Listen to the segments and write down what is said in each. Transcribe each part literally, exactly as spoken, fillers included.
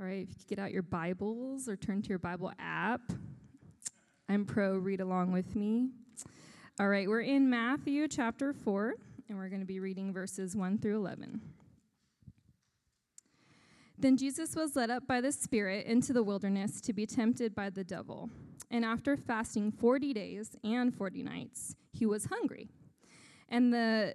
All right, if you could get out your Bibles or turn to your Bible app. I'm pro, read along with me. All right, we're in Matthew chapter four, and we're going to be reading verses one through eleven. Then Jesus was led up by the Spirit into the wilderness to be tempted by the devil. And after fasting forty days and forty nights, he was hungry. And the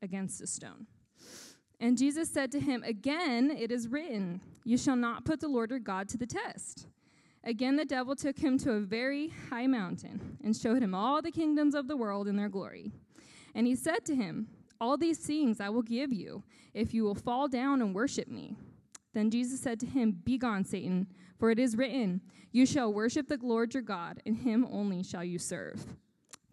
against a stone.'" And Jesus said to him, "Again, it is written, 'You shall not put the Lord your God to the test.'" Again, the devil took him to a very high mountain and showed him all the kingdoms of the world in their glory. And he said to him, "All these things I will give you, if you will fall down and worship me." Then Jesus said to him, "Begone, Satan, for it is written, 'You shall worship the Lord your God, and him only shall you serve.'"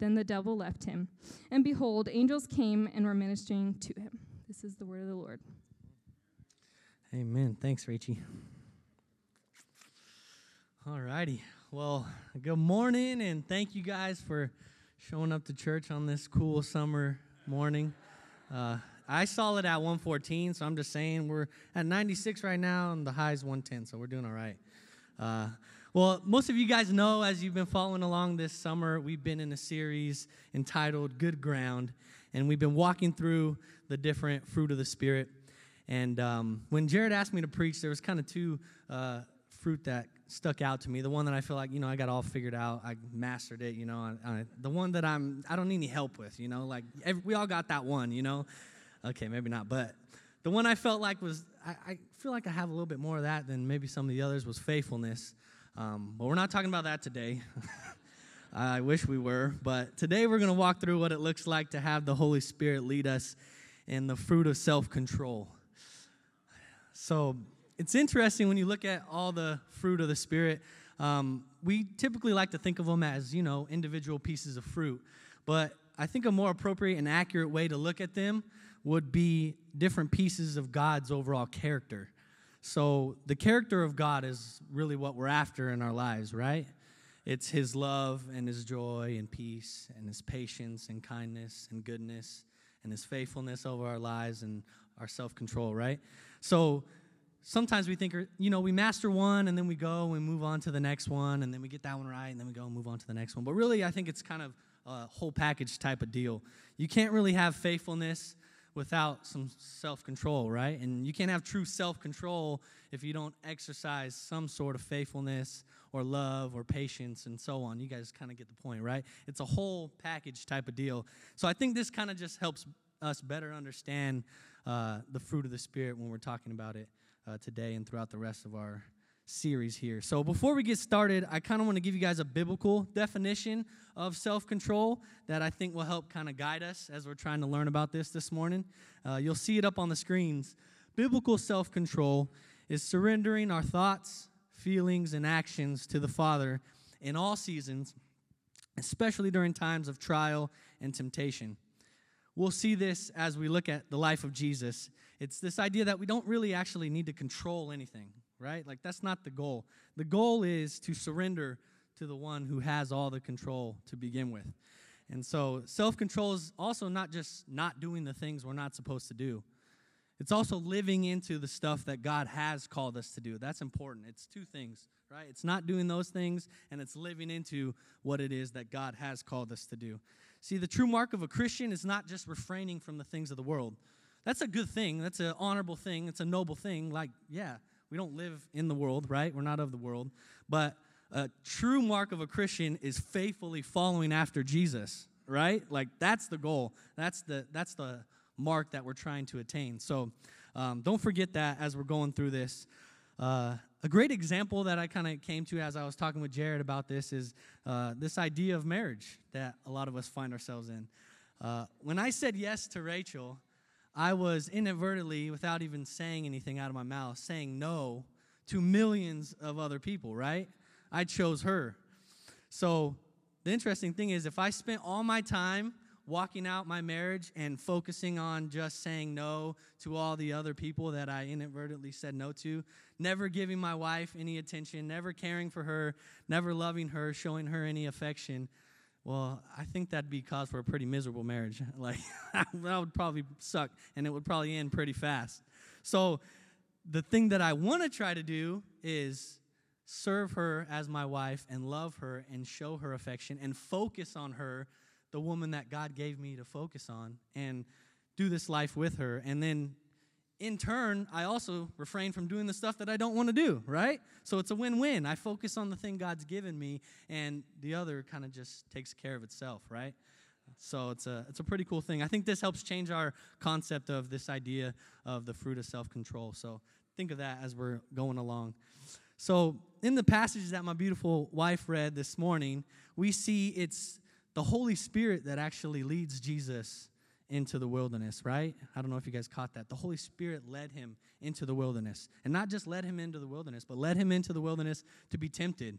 Then the devil left him, and behold, angels came and were ministering to him. This is the word of the Lord. Amen. Thanks, Rachie. All righty. Well, good morning, and thank you guys for showing up to church on this cool summer morning. Uh, I saw it at one fourteen, so I'm just saying we're at ninety-six right now, and the high is one ten, so we're doing all right. Uh, well, most of you guys know, as you've been following along this summer, we've been in a series entitled Good Ground, and we've been walking through the different fruit of the Spirit. And um, when Jared asked me to preach, there was kind of two uh, fruit that stuck out to me. The one that I feel like, you know, I got all figured out. I mastered it, you know. I, I, the one that I'm, I don't need any help with, you know. Like, every, we all got that one, you know. Okay, maybe not. But the one I felt like was, I, I feel like I have a little bit more of that than maybe some of the others, was faithfulness. Um, but we're not talking about that today. I wish we were. But today we're going to walk through what it looks like to have the Holy Spirit lead us in the fruit of self-control. So it's interesting when you look at all the fruit of the Spirit. Um, we typically like to think of them as, you know, individual pieces of fruit. But I think a more appropriate and accurate way to look at them would be different pieces of God's overall character. So the character of God is really what we're after in our lives, right? It's his love and his joy and peace and his patience and kindness and goodness and his faithfulness over our lives and our self-control, right? So sometimes we think, you know, we master one, and then we go and move on to the next one, and then we get that one right, and then we go and move on to the next one. But really, I think it's kind of a whole package type of deal. You can't really have faithfulness without some self-control, right? And you can't have true self-control if you don't exercise some sort of faithfulness or love or patience and so on. You guys kind of get the point, right? It's a whole package type of deal. So I think this kind of just helps us better understand uh, the fruit of the Spirit when we're talking about it Uh, today and throughout the rest of our series here. So before we get started, I kind of want to give you guys a biblical definition of self-control that I think will help kind of guide us as we're trying to learn about this this morning. Uh, you'll see it up on the screens. Biblical self-control is surrendering our thoughts, feelings, and actions to the Father in all seasons, especially during times of trial and temptation. We'll see this as we look at the life of Jesus. It's this idea that we don't really actually need to control anything, right? Like, that's not the goal. The goal is to surrender to the one who has all the control to begin with. And so self-control is also not just not doing the things we're not supposed to do. It's also living into the stuff that God has called us to do. That's important. It's two things, right? It's not doing those things, and it's living into what it is that God has called us to do. See, the true mark of a Christian is not just refraining from the things of the world. That's a good thing. That's an honorable thing. It's a noble thing. Like, yeah, we don't live in the world, right? We're not of the world. But a true mark of a Christian is faithfully following after Jesus, right? Like, that's the goal. That's the that's the mark that we're trying to attain. So um, don't forget that as we're going through this. Uh, a great example that I kind of came to as I was talking with Jared about this is uh, this idea of marriage that a lot of us find ourselves in. Uh, when I said yes to Rachel, I was inadvertently, without even saying anything out of my mouth, saying no to millions of other people, right? I chose her. So the interesting thing is, if I spent all my time walking out my marriage and focusing on just saying no to all the other people that I inadvertently said no to, never giving my wife any attention, never caring for her, never loving her, showing her any affection, well, I think that'd be cause for a pretty miserable marriage. Like, that would probably suck, and it would probably end pretty fast. So the thing that I want to try to do is serve her as my wife and love her and show her affection and focus on her, the woman that God gave me to focus on, and do this life with her. And then, in turn, I also refrain from doing the stuff that I don't want to do, right? So it's a win-win. I focus on the thing God's given me, and the other kind of just takes care of itself, right? So it's a, it's a pretty cool thing. I think this helps change our concept of this idea of the fruit of self-control. So think of that as we're going along. So in the passage that my beautiful wife read this morning, we see it's the Holy Spirit that actually leads Jesus into the wilderness, right? I don't know if you guys caught that. The Holy Spirit led him into the wilderness. And not just led him into the wilderness, but led him into the wilderness to be tempted,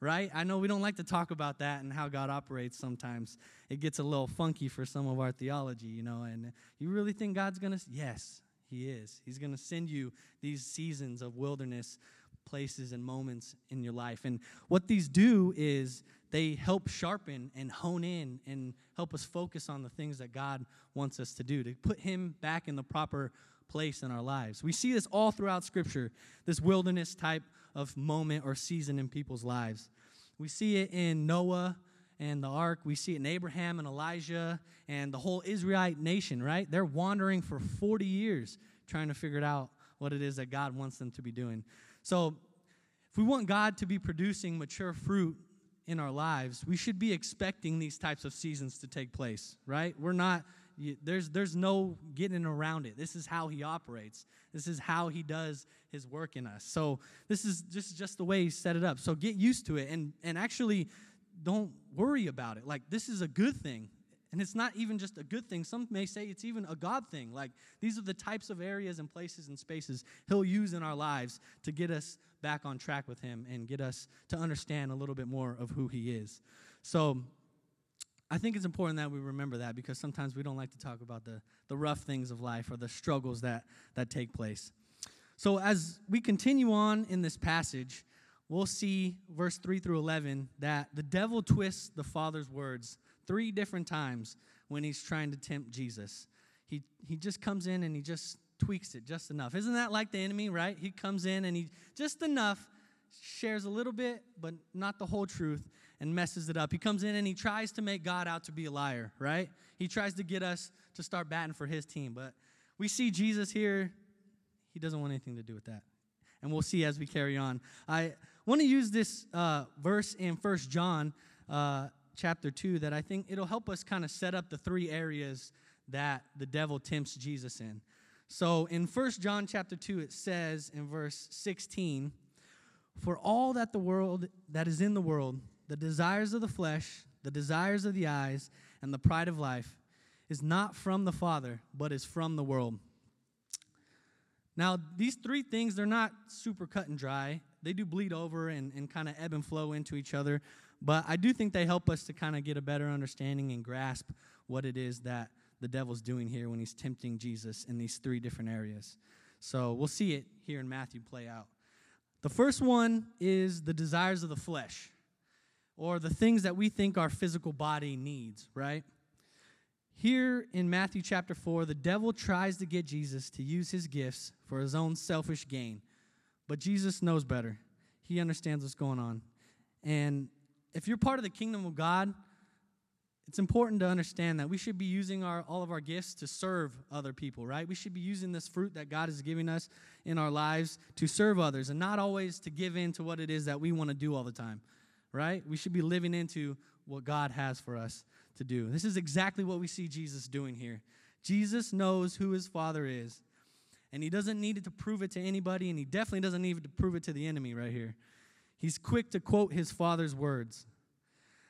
right? I know we don't like to talk about that and how God operates sometimes. It gets a little funky for some of our theology, you know. And you really think God's going to? Yes, he is. He's going to send you these seasons of wilderness places and moments in your life. And what these do is they help sharpen and hone in and help us focus on the things that God wants us to do, to put him back in the proper place in our lives. We see this all throughout Scripture, this wilderness type of moment or season in people's lives. We see it in Noah and the ark. We see it in Abraham and Elijah and the whole Israelite nation, right? They're wandering for forty years trying to figure out what it is that God wants them to be doing. So if we want God to be producing mature fruit in our lives, we should be expecting these types of seasons to take place, right? We're not, there's, there's no getting around it. This is how he operates. This is how he does his work in us. So this is, this is just the way he set it up. So get used to it, and, and actually don't worry about it. Like, this is a good thing. And it's not even just a good thing. Some may say it's even a God thing. Like, these are the types of areas and places and spaces he'll use in our lives to get us back on track with him and get us to understand a little bit more of who he is. So I think it's important that we remember that, because sometimes we don't like to talk about the, the rough things of life or the struggles that, that take place. So as we continue on in this passage, we'll see verse three through eleven that the devil twists the Father's words three different times when he's trying to tempt Jesus. He he just comes in and he just tweaks it just enough. Isn't that like the enemy, right? He comes in and he just enough, shares a little bit, but not the whole truth, and messes it up. He comes in and he tries to make God out to be a liar, right? He tries to get us to start batting for his team. But we see Jesus here, he doesn't want anything to do with that. And we'll see as we carry on. I want to use this uh, verse in First John uh chapter two, that I think it'll help us kind of set up the three areas that the devil tempts Jesus in. So in First John chapter two, it says in verse sixteen, "For all that the world that is in the world, the desires of the flesh, the desires of the eyes, and the pride of life, is not from the Father, but is from the world." Now, these three things, they're not super cut and dry. They do bleed over and, and kind of ebb and flow into each other. But I do think they help us to kind of get a better understanding and grasp what it is that the devil's doing here when he's tempting Jesus in these three different areas. So we'll see it here in Matthew play out. The first one is the desires of the flesh, or the things that we think our physical body needs, right? Here in Matthew chapter four, the devil tries to get Jesus to use his gifts for his own selfish gain. But Jesus knows better. He understands what's going on. And if you're part of the kingdom of God, it's important to understand that we should be using our, all of our gifts to serve other people, right? We should be using this fruit that God is giving us in our lives to serve others, and not always to give in to what it is that we want to do all the time, right? We should be living into what God has for us to do. This is exactly what we see Jesus doing here. Jesus knows who his Father is, and he doesn't need it to prove it to anybody, and he definitely doesn't need it to prove it to the enemy right here. He's quick to quote his Father's words.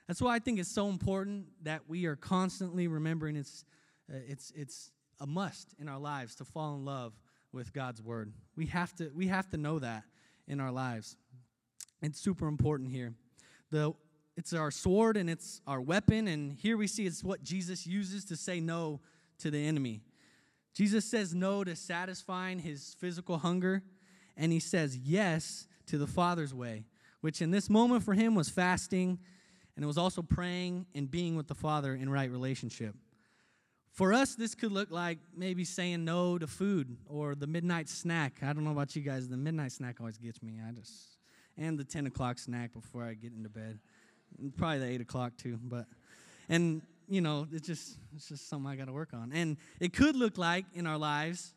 That's why I think it's so important that we are constantly remembering it's, uh, it's, it's a must in our lives to fall in love with God's word. We have to, we have to know that. in our lives. It's super important here. The It's our sword and it's our weapon, and here we see it's what Jesus uses to say no to the enemy. Jesus says no to satisfying his physical hunger, and he says yes to the Father's way, which in this moment for him was fasting, and it was also praying and being with the Father in right relationship. For us, this could look like maybe saying no to food or the midnight snack. I don't know about you guys. The midnight snack always gets me. I just and the ten o'clock snack before I get into bed. Probably the eight o'clock too. But and, you know, it's just it's just something I got to work on. And it could look like in our lives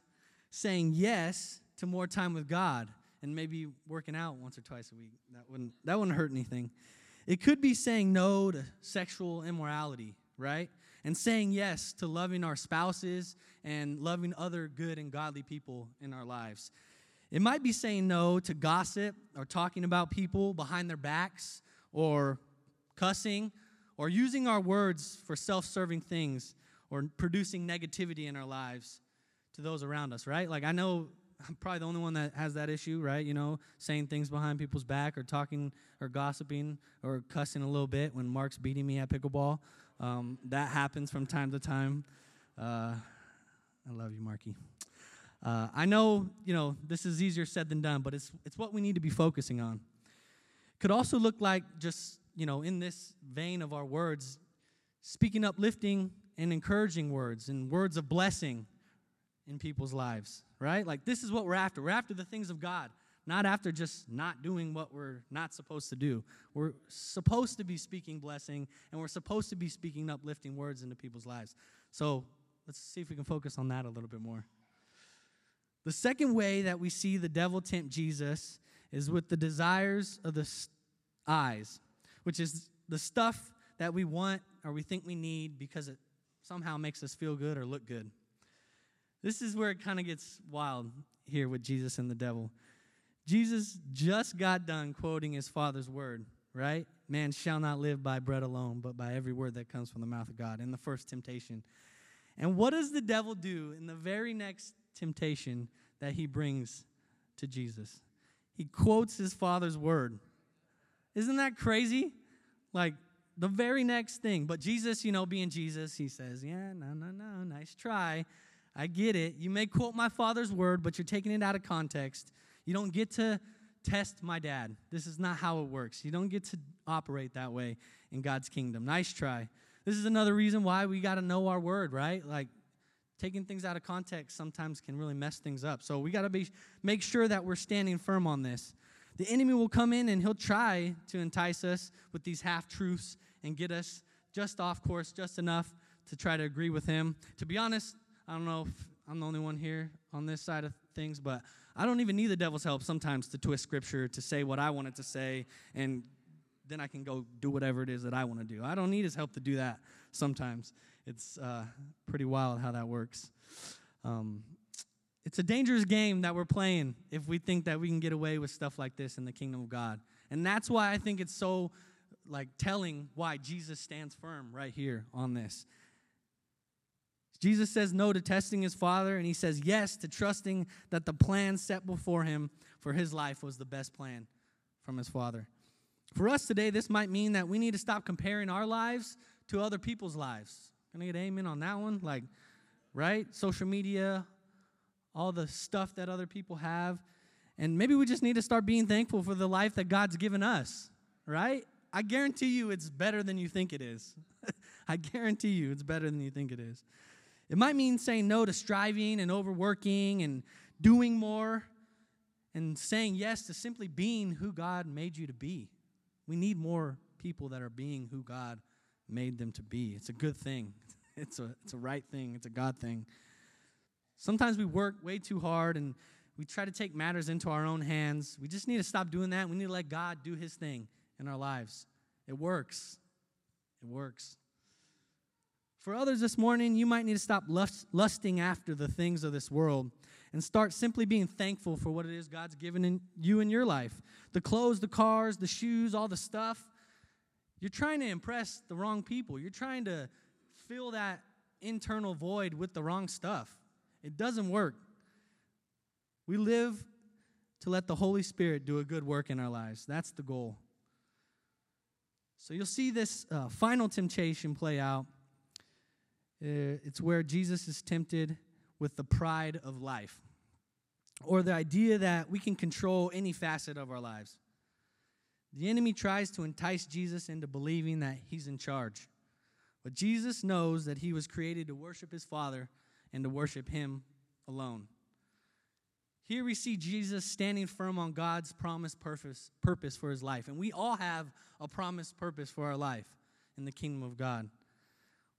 saying yes to more time with God and maybe working out once or twice a week. That wouldn't that wouldn't hurt anything. It could be saying no to sexual immorality, right? And saying yes to loving our spouses and loving other good and godly people in our lives. It might be saying no to gossip or talking about people behind their backs or cussing or using our words for self-serving things or producing negativity in our lives to those around us, right? Like I know I'm probably the only one that has that issue, right? You know, saying things behind people's back or talking or gossiping or cussing a little bit when Mark's beating me at pickleball. Um, that happens from time to time. Uh, I love you, Marky. Uh, I know, you know, this is easier said than done, but it's it's what we need to be focusing on. Could also look like just, you know, in this vein of our words, speaking uplifting and encouraging words and words of blessing in people's lives, right? Like this is what we're after. We're after the things of God, not after just not doing what we're not supposed to do. We're supposed to be speaking blessing, and we're supposed to be speaking uplifting words into people's lives. So let's see if we can focus on that a little bit more. The second way that we see the devil tempt Jesus is with the desires of the eyes, which is the stuff that we want or we think we need because it somehow makes us feel good or look good. This is where it kind of gets wild here with Jesus and the devil. Jesus just got done quoting his Father's word, right? Man shall not live by bread alone, but by every word that comes from the mouth of God in the first temptation. And what does the devil do in the very next temptation that he brings to Jesus? He quotes his Father's word. Isn't that crazy? Like the very next thing. But Jesus, you know, being Jesus, he says, yeah, no, no, no, nice try. I get it. You may quote my Father's word, but you're taking it out of context. You don't get to test my dad. This is not how it works. You don't get to operate that way in God's kingdom. Nice try. This is another reason why we got to know our word, right? Like taking things out of context sometimes can really mess things up. So we got to be make sure that we're standing firm on this. The enemy will come in and he'll try to entice us with these half-truths and get us just off course, just enough to try to agree with him. To be honest, I don't know if I'm the only one here on this side of things, but I don't even need the devil's help sometimes to twist scripture, to say what I want it to say, and then I can go do whatever it is that I want to do. I don't need his help to do that sometimes. It's uh, pretty wild how that works. Um, it's a dangerous game that we're playing if we think that we can get away with stuff like this in the kingdom of God. And that's why I think it's so like telling why Jesus stands firm right here on this. Jesus says no to testing his Father, and he says yes to trusting that the plan set before him for his life was the best plan from his Father. For us today, this might mean that we need to stop comparing our lives to other people's lives. Can I get an amen on that one? Like, right? Social media, all the stuff that other people have. And maybe we just need to start being thankful for the life that God's given us, right? I guarantee you it's better than you think it is. I guarantee you it's better than you think it is. It might mean saying no to striving and overworking and doing more and saying yes to simply being who God made you to be. We need more people that are being who God made them to be. It's a good thing. It's a, it's a right thing. It's a God thing. Sometimes we work way too hard and we try to take matters into our own hands. We just need to stop doing that. We need to let God do his thing in our lives. It works. It works. For others this morning, you might need to stop lust, lusting after the things of this world and start simply being thankful for what it is God's given in you in your life. The clothes, the cars, the shoes, all the stuff. You're trying to impress the wrong people. You're trying to fill that internal void with the wrong stuff. It doesn't work. We live to let the Holy Spirit do a good work in our lives. That's the goal. So you'll see this uh, final temptation play out. It's where Jesus is tempted with the pride of life, or the idea that we can control any facet of our lives. The enemy tries to entice Jesus into believing that he's in charge. But Jesus knows that he was created to worship his Father and to worship him alone. Here we see Jesus standing firm on God's promised purpose, purpose for his life. And we all have a promised purpose for our life in the kingdom of God.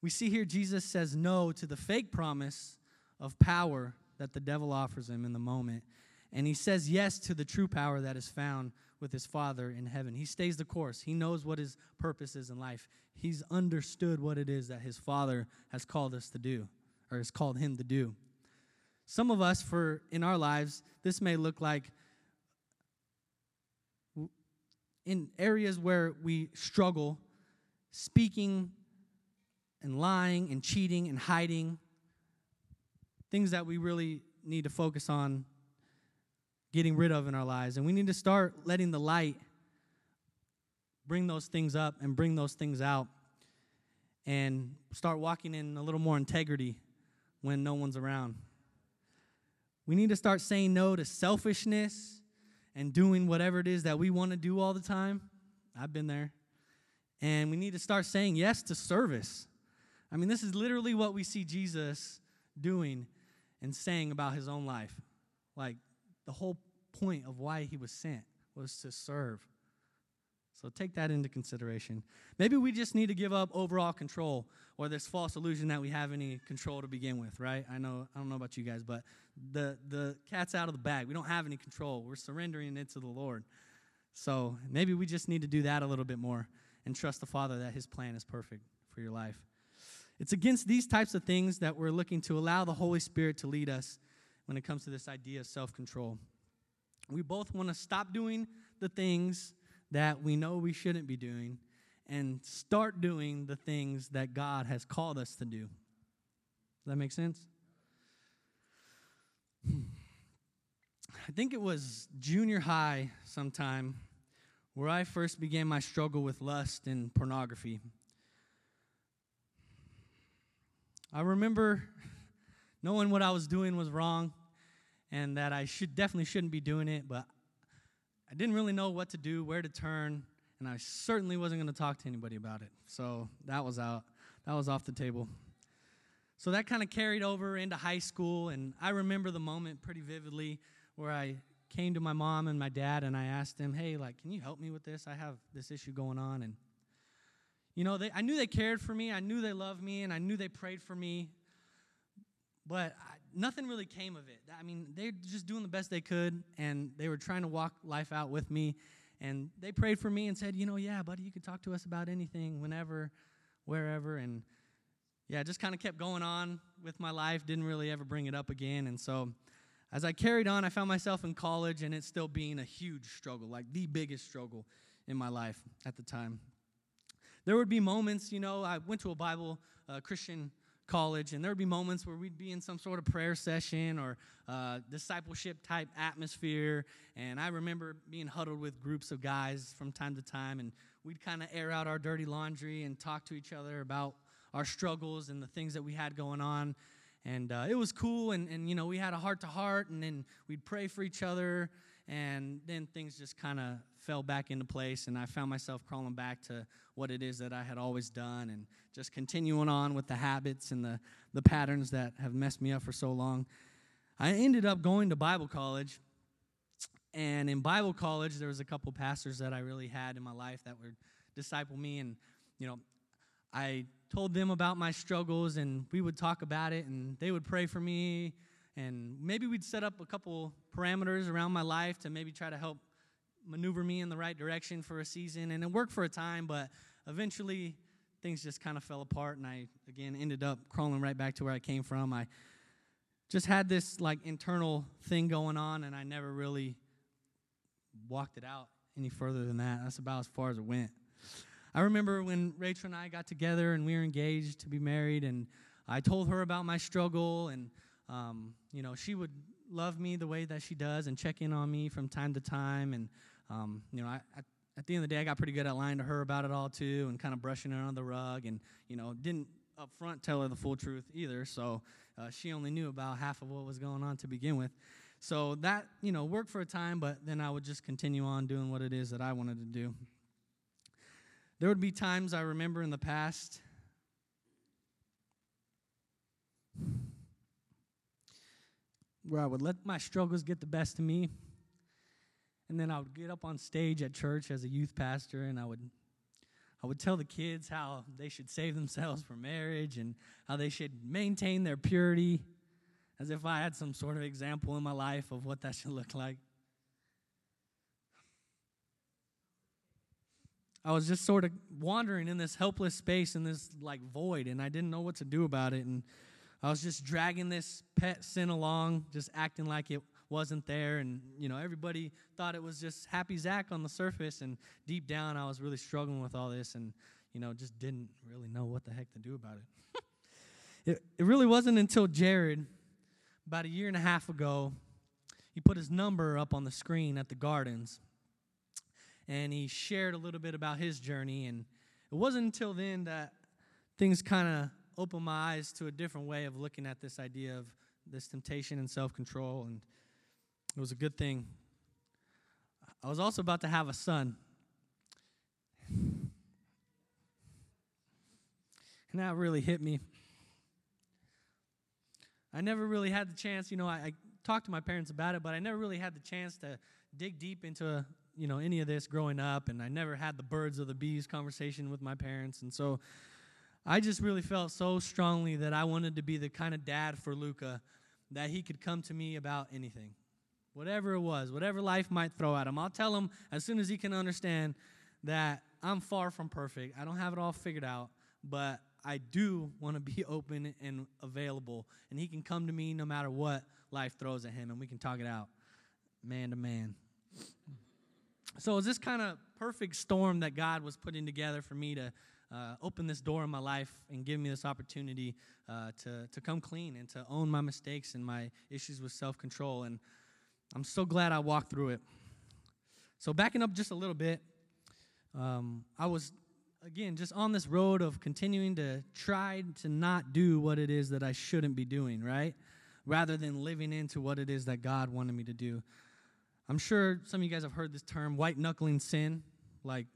We see here Jesus says no to the fake promise of power that the devil offers him in the moment. And he says yes to the true power that is found with his Father in heaven. He stays the course. He knows what his purpose is in life. He's understood what it is that his Father has called us to do, or has called him to do. Some of us, for in our lives, this may look like in areas where we struggle, speaking and lying and cheating and hiding, things that we really need to focus on getting rid of in our lives. And we need to start letting the light bring those things up and bring those things out and start walking in a little more integrity when no one's around. We need to start saying no to selfishness and doing whatever it is that we want to do all the time. I've been there. And we need to start saying yes to service. I mean, this is literally what we see Jesus doing and saying about his own life. Like, the whole point of why he was sent was to serve. So take that into consideration. Maybe we just need to give up overall control, or this false illusion that we have any control to begin with, right? I know I don't know about you guys, but the the cat's out of the bag. We don't have any control. We're surrendering it to the Lord. So maybe we just need to do that a little bit more and trust the Father that his plan is perfect for your life. It's against these types of things that we're looking to allow the Holy Spirit to lead us when it comes to this idea of self-control. We both want to stop doing the things that we know we shouldn't be doing and start doing the things that God has called us to do. Does that make sense? I think it was junior high sometime where I first began my struggle with lust and pornography. I remember knowing what I was doing was wrong and that I should definitely shouldn't be doing it, but I didn't really know what to do, where to turn, and I certainly wasn't going to talk to anybody about it. So that was out. That was off the table. So that kind of carried over into high school, and I remember the moment pretty vividly where I came to my mom and my dad, and I asked them, hey, like, can you help me with this? I have this issue going on. And, you know, they, I knew they cared for me. I knew they loved me, and I knew they prayed for me. But I, nothing really came of it. I mean, they were just doing the best they could, and they were trying to walk life out with me. And they prayed for me and said, you know, yeah, buddy, you can talk to us about anything, whenever, wherever. And, yeah, just kind of kept going on with my life, didn't really ever bring it up again. And so as I carried on, I found myself in college, and it's still being a huge struggle, like the biggest struggle in my life at the time. There would be moments, you know, I went to a Bible uh, Christian college, and there would be moments where we'd be in some sort of prayer session or uh, discipleship-type atmosphere, and I remember being huddled with groups of guys from time to time, and we'd kind of air out our dirty laundry and talk to each other about our struggles and the things that we had going on, and uh, it was cool, and, and, you know, we had a heart-to-heart, and then we'd pray for each other, and then things just kind of fell back into place, and I found myself crawling back to what it is that I had always done and just continuing on with the habits and the, the patterns that have messed me up for so long. I ended up going to Bible college, and in Bible college, there was a couple pastors that I really had in my life that would disciple me, and, you know, I told them about my struggles, and we would talk about it, and they would pray for me, and maybe we'd set up a couple parameters around my life to maybe try to help maneuver me in the right direction for a season, and it worked for a time, but eventually things just kind of fell apart, and I, again, ended up crawling right back to where I came from. I just had this, like, internal thing going on, and I never really walked it out any further than that. That's about as far as it went. I remember when Rachel and I got together, and we were engaged to be married, and I told her about my struggle, and, um, you know, she would love me the way that she does and check in on me from time to time. And, um, you know, I, I, at the end of the day, I got pretty good at lying to her about it all, too, and kind of brushing her under the rug. And, you know, didn't up front tell her the full truth either. So uh, she only knew about half of what was going on to begin with. So that, you know, worked for a time, but then I would just continue on doing what it is that I wanted to do. There would be times I remember in the past where I would let my struggles get the best of me, and then I would get up on stage at church as a youth pastor, and I would I would tell the kids how they should save themselves for marriage and how they should maintain their purity, as if I had some sort of example in my life of what that should look like. I was just sort of wandering in this helpless space, in this, like, void, and I didn't know what to do about it, and I was just dragging this pet sin along, just acting like it wasn't there, and, you know, everybody thought it was just happy Zach on the surface, and deep down, I was really struggling with all this, and, you know, just didn't really know what the heck to do about it. It, it really wasn't until Jared, about a year and a half ago, he put his number up on the screen at the Gardens, and he shared a little bit about his journey, and it wasn't until then that things kind of opened my eyes to a different way of looking at this idea of this temptation and self-control, and it was a good thing. I was also about to have a son, and that really hit me. I never really had the chance, you know, I, I talked to my parents about it, but I never really had the chance to dig deep into a you know, any of this growing up, and I never had the birds or the bees conversation with my parents, and so I just really felt so strongly that I wanted to be the kind of dad for Luca that he could come to me about anything, whatever it was, whatever life might throw at him. I'll tell him as soon as he can understand that I'm far from perfect. I don't have it all figured out, but I do want to be open and available, and he can come to me no matter what life throws at him, and we can talk it out man to man. So it was this kind of perfect storm that God was putting together for me to uh, open this door in my life and give me this opportunity uh, to, to come clean and to own my mistakes and my issues with self-control. And I'm so glad I walked through it. So backing up just a little bit, um, I was, again, just on this road of continuing to try to not do what it is that I shouldn't be doing, right? Rather than living into what it is that God wanted me to do. I'm sure some of you guys have heard this term, white-knuckling sin. Like,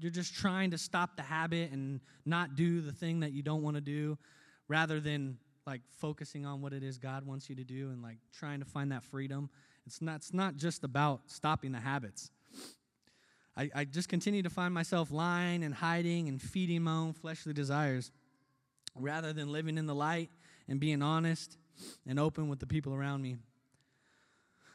you're just trying to stop the habit and not do the thing that you don't want to do rather than, like, focusing on what it is God wants you to do and, like, trying to find that freedom. It's not, it's not just about stopping the habits. I, I just continue to find myself lying and hiding and feeding my own fleshly desires rather than living in the light and being honest and open with the people around me.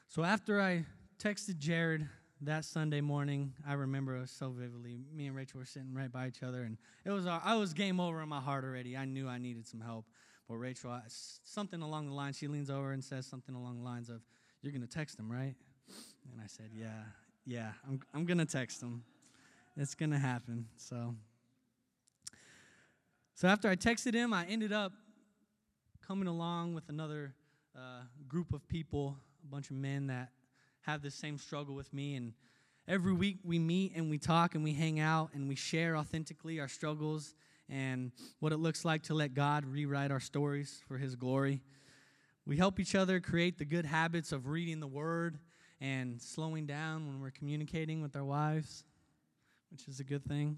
So after I texted Jared that Sunday morning. I remember it so vividly. Me and Rachel were sitting right by each other, and it was I was game over in my heart already. I knew I needed some help. But Rachel, I, something along the lines, she leans over and says something along the lines of, "You're gonna text him, right?" And I said, "Yeah, yeah, I'm I'm gonna text him. It's gonna happen." So, so after I texted him, I ended up coming along with another uh, group of people, a bunch of men that have this same struggle with me, and every week we meet and we talk and we hang out and we share authentically our struggles and what it looks like to let God rewrite our stories for His glory. We help each other create the good habits of reading the Word and slowing down when we're communicating with our wives, which is a good thing.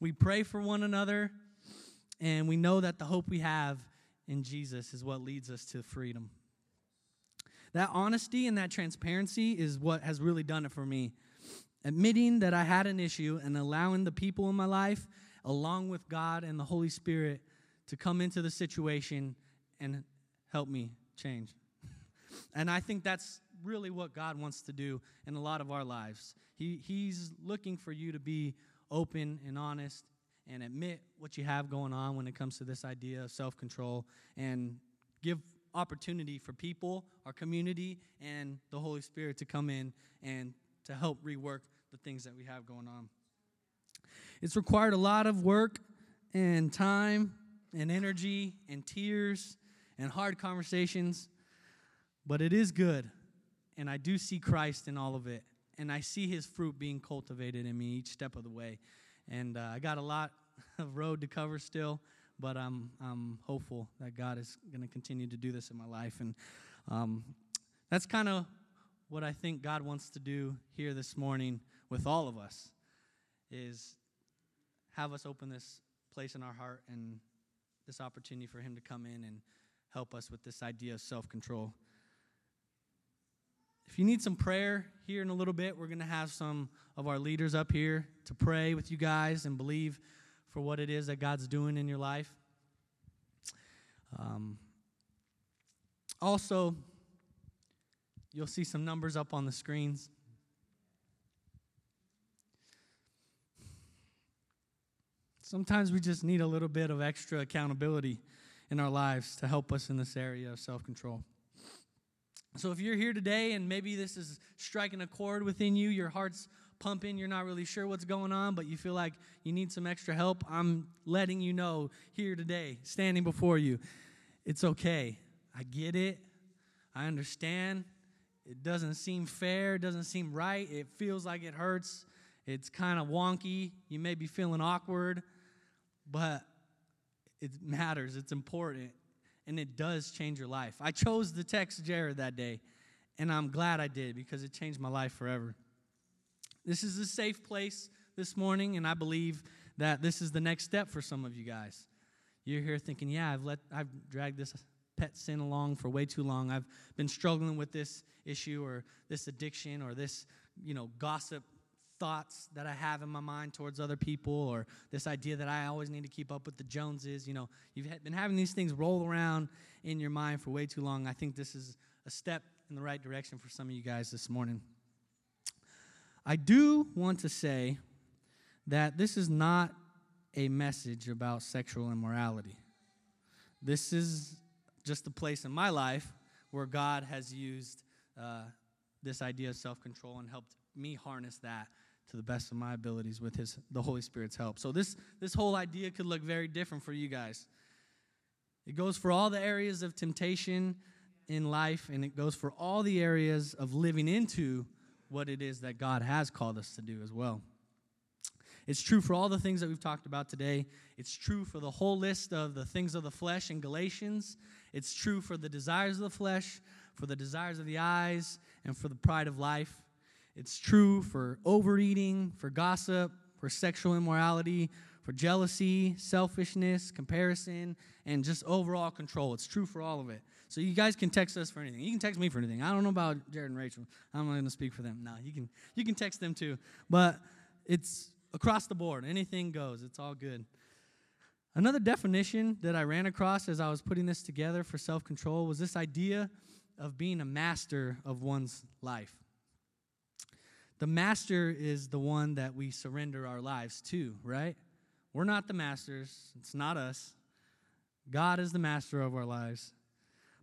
We pray for one another, and we know that the hope we have in Jesus is what leads us to freedom. That honesty and that transparency is what has really done it for me. Admitting that I had an issue and allowing the people in my life, along with God and the Holy Spirit, to come into the situation and help me change. And I think that's really what God wants to do in a lot of our lives. He, he's looking for you to be open and honest and admit what you have going on when it comes to this idea of self-control and give opportunity for people, our community, and the Holy Spirit to come in and to help rework the things that we have going on. It's required a lot of work and time and energy and tears and hard conversations, But it is good, and I do see Christ in all of it, and I see his fruit being cultivated in me each step of the way. And uh, I got a lot of road to cover still, but I'm I'm hopeful that God is going to continue to do this in my life. And um, that's kind of what I think God wants to do here this morning with all of us, is have us open this place in our heart and this opportunity for him to come in and help us with this idea of self-control. If you need some prayer here in a little bit, we're going to have some of our leaders up here to pray with you guys and believe for what it is that God's doing in your life. Um, also, you'll see some numbers up on the screens. Sometimes we just need a little bit of extra accountability in our lives to help us in this area of self-control. So if you're here today and maybe this is striking a chord within you, your heart's pumping, you're not really sure what's going on, but you feel like you need some extra help, I'm letting you know here today, standing before you, it's okay. I get it. I understand. It doesn't seem fair. It doesn't seem right. It feels like it hurts. It's kind of wonky. You may be feeling awkward, but it matters. It's important. And it does change your life. I chose to text Jared that day, and I'm glad I did because it changed my life forever. This is a safe place this morning, and I believe that this is the next step for some of you guys. You're here thinking, yeah, I've let I've dragged this pet sin along for way too long. I've been struggling with this issue or this addiction or this, you know, gossip thoughts that I have in my mind towards other people, or this idea that I always need to keep up with the Joneses. You know, you've been having these things roll around in your mind for way too long. I think this is a step in the right direction for some of you guys this morning. I do want to say that this is not a message about sexual immorality. This is just a place in my life where God has used uh, this idea of self-control and helped me harness that to the best of my abilities with his the Holy Spirit's help. So this this whole idea could look very different for you guys. It goes for all the areas of temptation in life, and it goes for all the areas of living into what it is that God has called us to do as well. It's true for all the things that we've talked about today. It's true for the whole list of the things of the flesh in Galatians. It's true for the desires of the flesh, for the desires of the eyes, and for the pride of life. It's true for overeating, for gossip, for sexual immorality, for jealousy, selfishness, comparison, and just overall control. It's true for all of it. So you guys can text us for anything. You can text me for anything. I don't know about Jared and Rachel. I'm not going to speak for them. No, you can you can text them too. But it's across the board. Anything goes. It's all good. Another definition that I ran across as I was putting this together for self-control was this idea of being a master of one's life. The master is the one that we surrender our lives to, right? We're not the masters. It's not us. God is the master of our lives.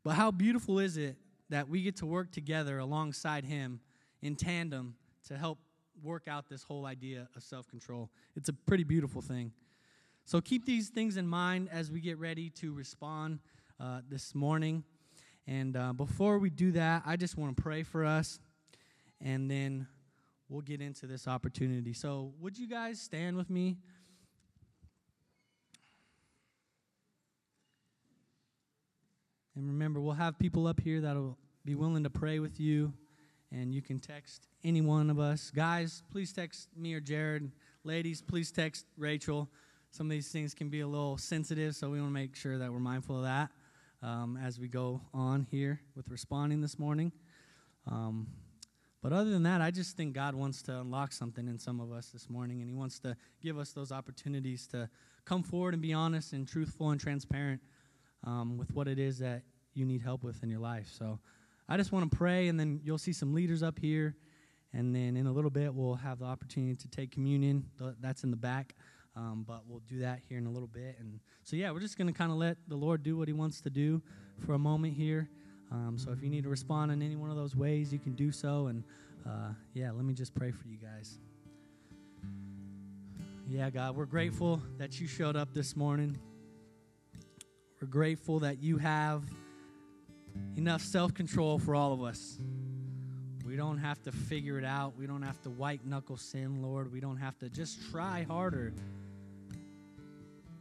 But how beautiful is it that we get to work together alongside him in tandem to help work out this whole idea of self-control. It's a pretty beautiful thing. So keep these things in mind as we get ready to respond uh, this morning. And uh, before we do that, I just want to pray for us, and then we'll get into this opportunity. So would you guys stand with me? And remember, we'll have people up here that'll be willing to pray with you, and you can text any one of us. Guys, please text me or Jared. Ladies, please text Rachel. Some of these things can be a little sensitive, so we want to make sure that we're mindful of that um, as we go on here with responding this morning. Um But other than that, I just think God wants to unlock something in some of us this morning, and he wants to give us those opportunities to come forward and be honest and truthful and transparent um, with what it is that you need help with in your life. So I just want to pray, and then you'll see some leaders up here, and then in a little bit we'll have the opportunity to take communion. That's in the back, um, but we'll do that here in a little bit. And so, yeah, we're just going to kind of let the Lord do what he wants to do for a moment here. Um, so if you need to respond in any one of those ways, you can do so. And, uh, yeah, let me just pray for you guys. Yeah, God, we're grateful that you showed up this morning. We're grateful that you have enough self-control for all of us. We don't have to figure it out. We don't have to white-knuckle sin, Lord. We don't have to just try harder.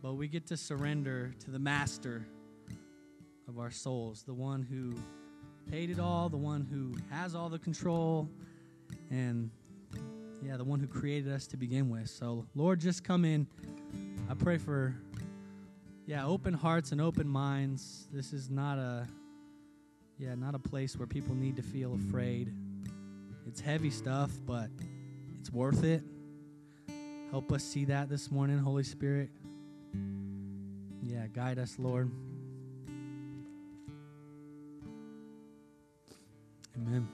But we get to surrender to the master of our souls, the one who paid it all, the one who has all the control, and, yeah, the one who created us to begin with. So, Lord, just come in. I pray for, yeah, open hearts and open minds. This is not a, yeah, not a place where people need to feel afraid. It's heavy stuff, but it's worth it. Help us see that this morning, Holy Spirit. Yeah, guide us, Lord. Amen.